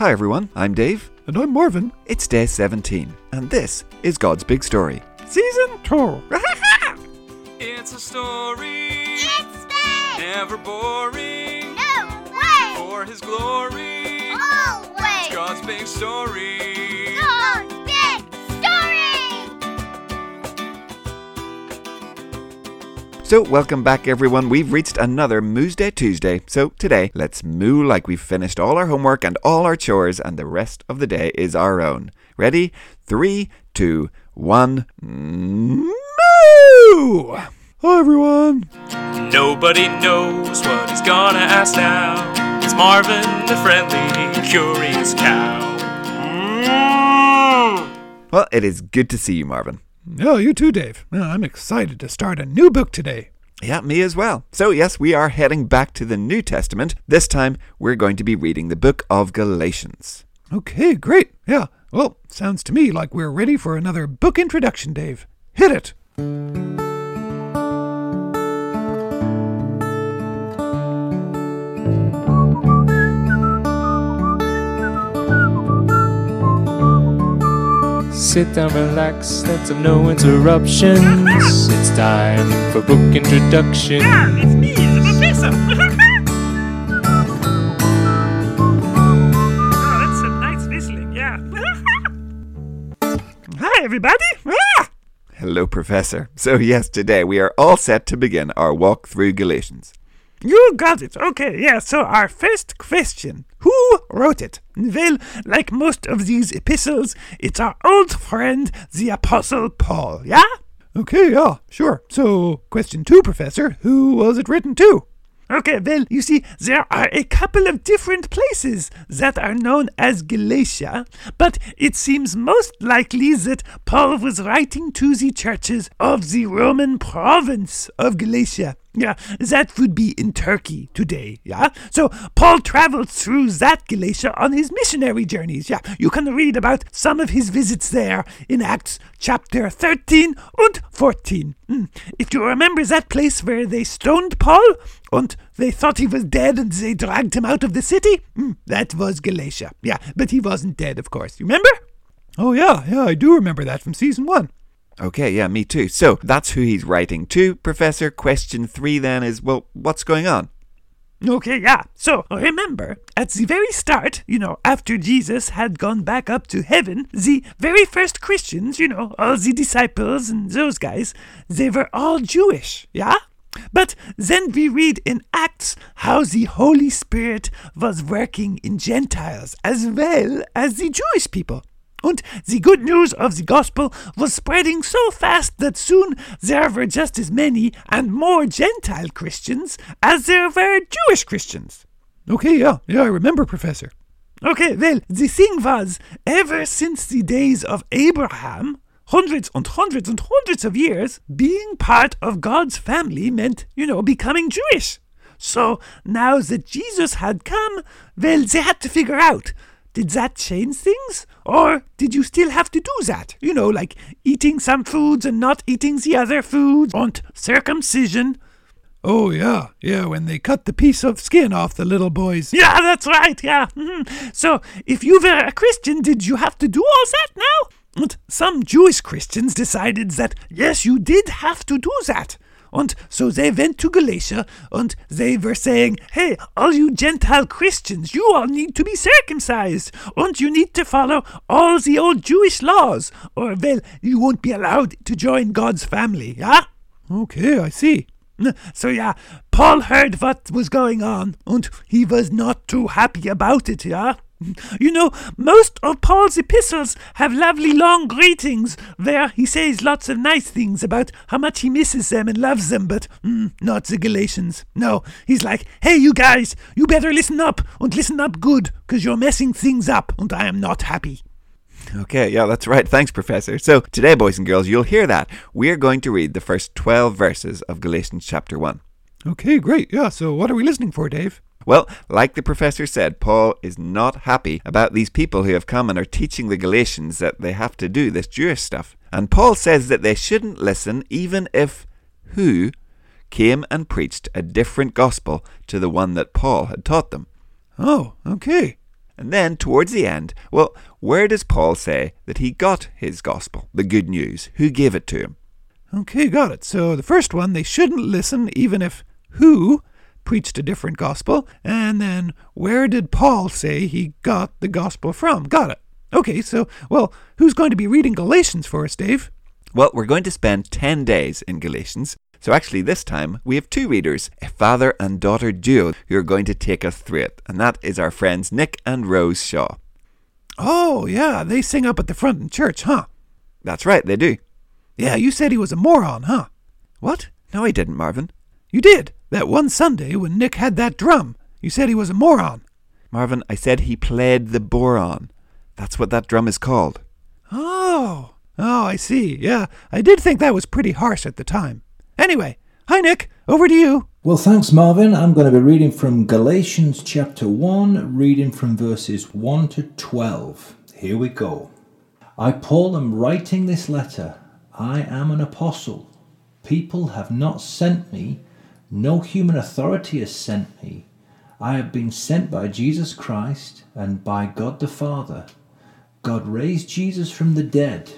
Hi everyone, I'm Dave. And I'm Marvin. It's day 17, and this is God's Big Story. Season 2. It's a story. It's big. Never boring. No way. For His glory. Always. It's God's Big Story. God's Big Story. So welcome back everyone. We've reached another Moose Day Tuesday. So today, let's moo like we've finished all our homework and all our chores, and the rest of the day is our own. Ready? 3, 2, 1. Moo! Hi everyone! Nobody knows what he's gonna ask now. It's Marvin, the friendly, curious cow. Mm. Well, it is good to see you, Marvin. Oh, you too, Dave. I'm excited to start a new book today. Yeah, me as well. So yes, we are heading back to the New Testament. This time, we're going to be reading the book of Galatians. Okay, great. Yeah, well, sounds to me like we're ready for another book introduction, Dave. Hit it! Sit down, relax, let's have no interruptions. It's time for book introduction. Ah, it's me, the professor. Oh, that's a nice whistling, yeah. Hi, everybody. Ah! Hello, Professor. So, yes, today we are all set to begin our walk through Galatians. You got it. Okay, yeah, so our first question. Who wrote it? Well, like most of these epistles, it's our old friend, the Apostle Paul, yeah? Okay, yeah, sure. So, question 2, Professor, who was it written to? Okay, well, you see, there are a couple of different places that are known as Galatia, but it seems most likely that Paul was writing to the churches of the Roman province of Galatia. Yeah, that would be in Turkey today, yeah? So, Paul traveled through that Galatia on his missionary journeys, yeah? You can read about some of his visits there in Acts chapter 13 and 14. If you remember that place where they stoned Paul, and they thought he was dead and they dragged him out of the city, that was Galatia, yeah? But he wasn't dead, of course, you remember? Oh, yeah, I do remember that from season 1. Okay, yeah, me too. So, that's who he's writing to, Professor. Question 3 then is, well, what's going on? Okay, yeah. So, remember, at the very start, after Jesus had gone back up to heaven, the very first Christians, all the disciples and those guys, they were all Jewish, yeah? But then we read in Acts how the Holy Spirit was working in Gentiles as well as the Jewish people. And the good news of the gospel was spreading so fast that soon there were just as many and more Gentile Christians as there were Jewish Christians. Okay, yeah, I remember, Professor. Okay, well, the thing was, ever since the days of Abraham, hundreds and hundreds and hundreds of years, being part of God's family meant, becoming Jewish. So now that Jesus had come, well, they had to figure out, did that change things? Or did you still have to do that? Like eating some foods and not eating the other foods, and circumcision. Oh, yeah, when they cut the piece of skin off the little boys. Yeah, that's right, yeah. So, if you were a Christian, did you have to do all that now? And some Jewish Christians decided that, yes, you did have to do that. And so they went to Galatia, and they were saying, hey, all you Gentile Christians, you all need to be circumcised, and you need to follow all the old Jewish laws, or, well, you won't be allowed to join God's family, yeah? Okay, I see. So, yeah, Paul heard what was going on, and he was not too happy about it, yeah? Most of Paul's epistles have lovely long greetings where he says lots of nice things about how much he misses them and loves them, but not the Galatians. No, he's like, hey, you guys, you better listen up, and listen up good, because you're messing things up, and I am not happy. Okay, yeah, that's right. Thanks, Professor. So today, boys and girls, you'll hear that. We're going to read the first 12 verses of Galatians chapter 1. Okay, great. Yeah, so what are we listening for, Dave? Well, like the professor said, Paul is not happy about these people who have come and are teaching the Galatians that they have to do this Jewish stuff. And Paul says that they shouldn't listen even if who came and preached a different gospel to the one that Paul had taught them. Oh, okay. And then towards the end, well, where does Paul say that he got his gospel, the good news? Who gave it to him? Okay, got it. So the first one, they shouldn't listen even if who preached a different gospel. And then where did Paul say he got the gospel from? Got it. Okay, so, well, who's going to be reading Galatians for us, Dave? Well, we're going to spend 10 days in Galatians. So actually this time we have two readers, a father and daughter duo, who are going to take us through it. And that is our friends Nick and Rose Shaw. Oh, yeah, they sing up at the front in church, huh? That's right, they do. Yeah, you said he was a moron, huh? What? No, I didn't, Marvin. You did. That one Sunday when Nick had that drum, you said he was a moron. Marvin, I said he played the boron. That's what that drum is called. Oh, I see. Yeah, I did think that was pretty harsh at the time. Anyway, hi Nick, over to you. Well, thanks Marvin. I'm going to be reading from Galatians chapter 1, reading from verses 1 to 12. Here we go. I, Paul, am writing this letter. I am an apostle. People have not sent me. No human authority has sent me. I have been sent by Jesus Christ and by God the Father. God raised Jesus from the dead.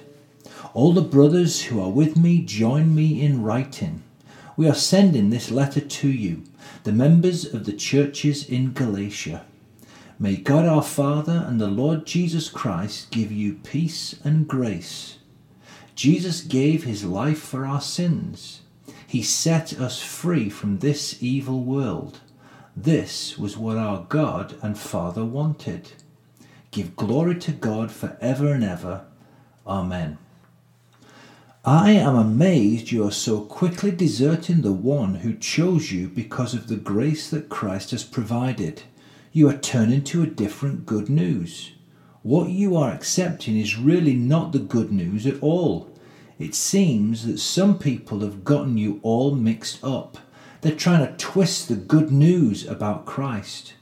All the brothers who are with me join me in writing. We are sending this letter to you, the members of the churches in Galatia. May God our Father and the Lord Jesus Christ give you peace and grace. Jesus gave his life for our sins. He set us free from this evil world. This was what our God and Father wanted. Give glory to God forever and ever. Amen. I am amazed you are so quickly deserting the one who chose you because of the grace that Christ has provided. You are turning to a different good news. What you are accepting is really not the good news at all. It seems that some people have gotten you all mixed up. They're trying to twist the good news about Christ.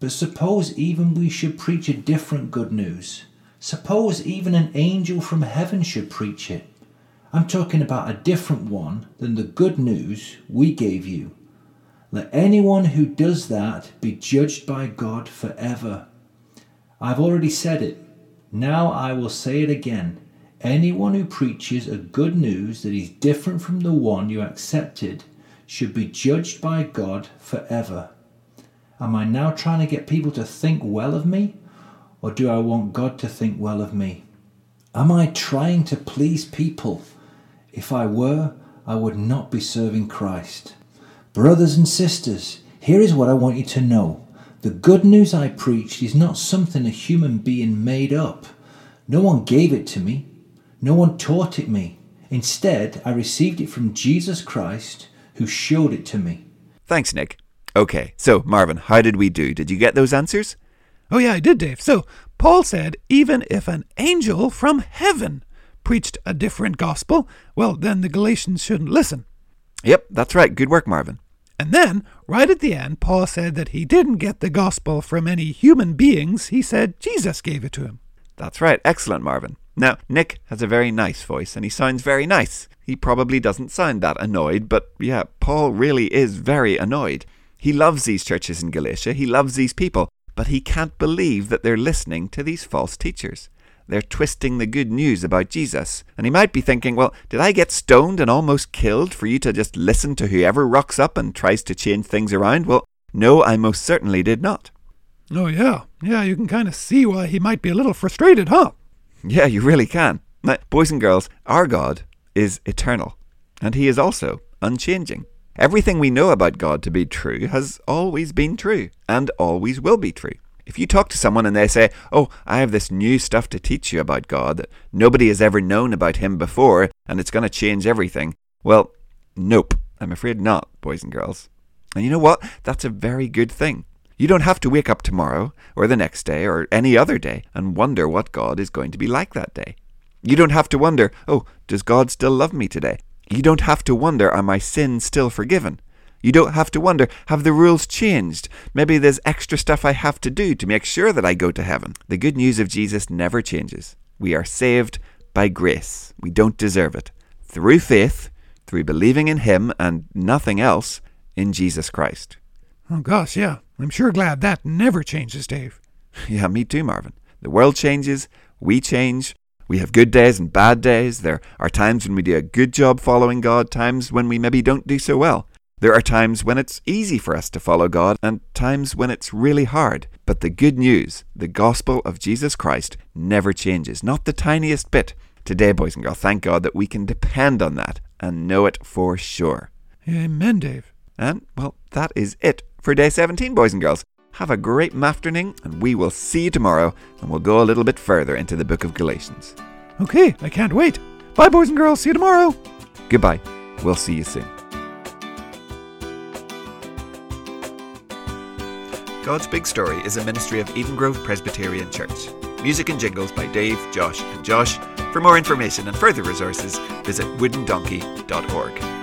But suppose even we should preach a different good news. Suppose even an angel from heaven should preach it. I'm talking about a different one than the good news we gave you. Let anyone who does that be judged by God forever. I've already said it. Now I will say it again. Anyone who preaches a good news that is different from the one you accepted should be judged by God forever. Am I now trying to get people to think well of me, or do I want God to think well of me? Am I trying to please people? If I were, I would not be serving Christ. Brothers and sisters, here is what I want you to know. The good news I preached is not something a human being made up. No one gave it to me. No one taught it me. Instead, I received it from Jesus Christ, who showed it to me. Thanks, Nick. Okay, so Marvin, how did we do? Did you get those answers? Oh yeah, I did, Dave. So Paul said, even if an angel from heaven preached a different gospel, well, then the Galatians shouldn't listen. Yep, that's right. Good work, Marvin. And then, right at the end, Paul said that he didn't get the gospel from any human beings. He said Jesus gave it to him. That's right. Excellent, Marvin. Now, Nick has a very nice voice, and he sounds very nice. He probably doesn't sound that annoyed, but yeah, Paul really is very annoyed. He loves these churches in Galatia. He loves these people. But he can't believe that they're listening to these false teachers. They're twisting the good news about Jesus. And he might be thinking, well, did I get stoned and almost killed for you to just listen to whoever rocks up and tries to change things around? Well, no, I most certainly did not. Oh, yeah. Yeah, you can kind of see why he might be a little frustrated, huh? Yeah, you really can. Now, boys and girls, our God is eternal. And he is also unchanging. Everything we know about God to be true has always been true and always will be true. If you talk to someone and they say, oh, I have this new stuff to teach you about God that nobody has ever known about him before and it's going to change everything. Well, nope, I'm afraid not, boys and girls. And you know what? That's a very good thing. You don't have to wake up tomorrow or the next day or any other day and wonder what God is going to be like that day. You don't have to wonder, oh, does God still love me today? You don't have to wonder, are my sins still forgiven? You don't have to wonder, have the rules changed? Maybe there's extra stuff I have to do to make sure that I go to heaven. The good news of Jesus never changes. We are saved by grace. We don't deserve it. Through faith, through believing in him and nothing else, in Jesus Christ. Oh gosh, yeah. I'm sure glad that never changes, Dave. Yeah, me too, Marvin. The world changes, we change. We have good days and bad days. There are times when we do a good job following God, times when we maybe don't do so well. There are times when it's easy for us to follow God and times when it's really hard. But the good news, the gospel of Jesus Christ, never changes, not the tiniest bit. Today, boys and girls, thank God that we can depend on that and know it for sure. Amen, Dave. And, well, that is it for Day 17, boys and girls. Have a great afternoon, and we will see you tomorrow, and we'll go a little bit further into the book of Galatians. Okay, I can't wait. Bye, boys and girls. See you tomorrow. Goodbye. We'll see you soon. God's Big Story is a ministry of Eden Grove Presbyterian Church. Music and jingles by Dave, Josh, and Josh. For more information and further resources, visit woodendonkey.org.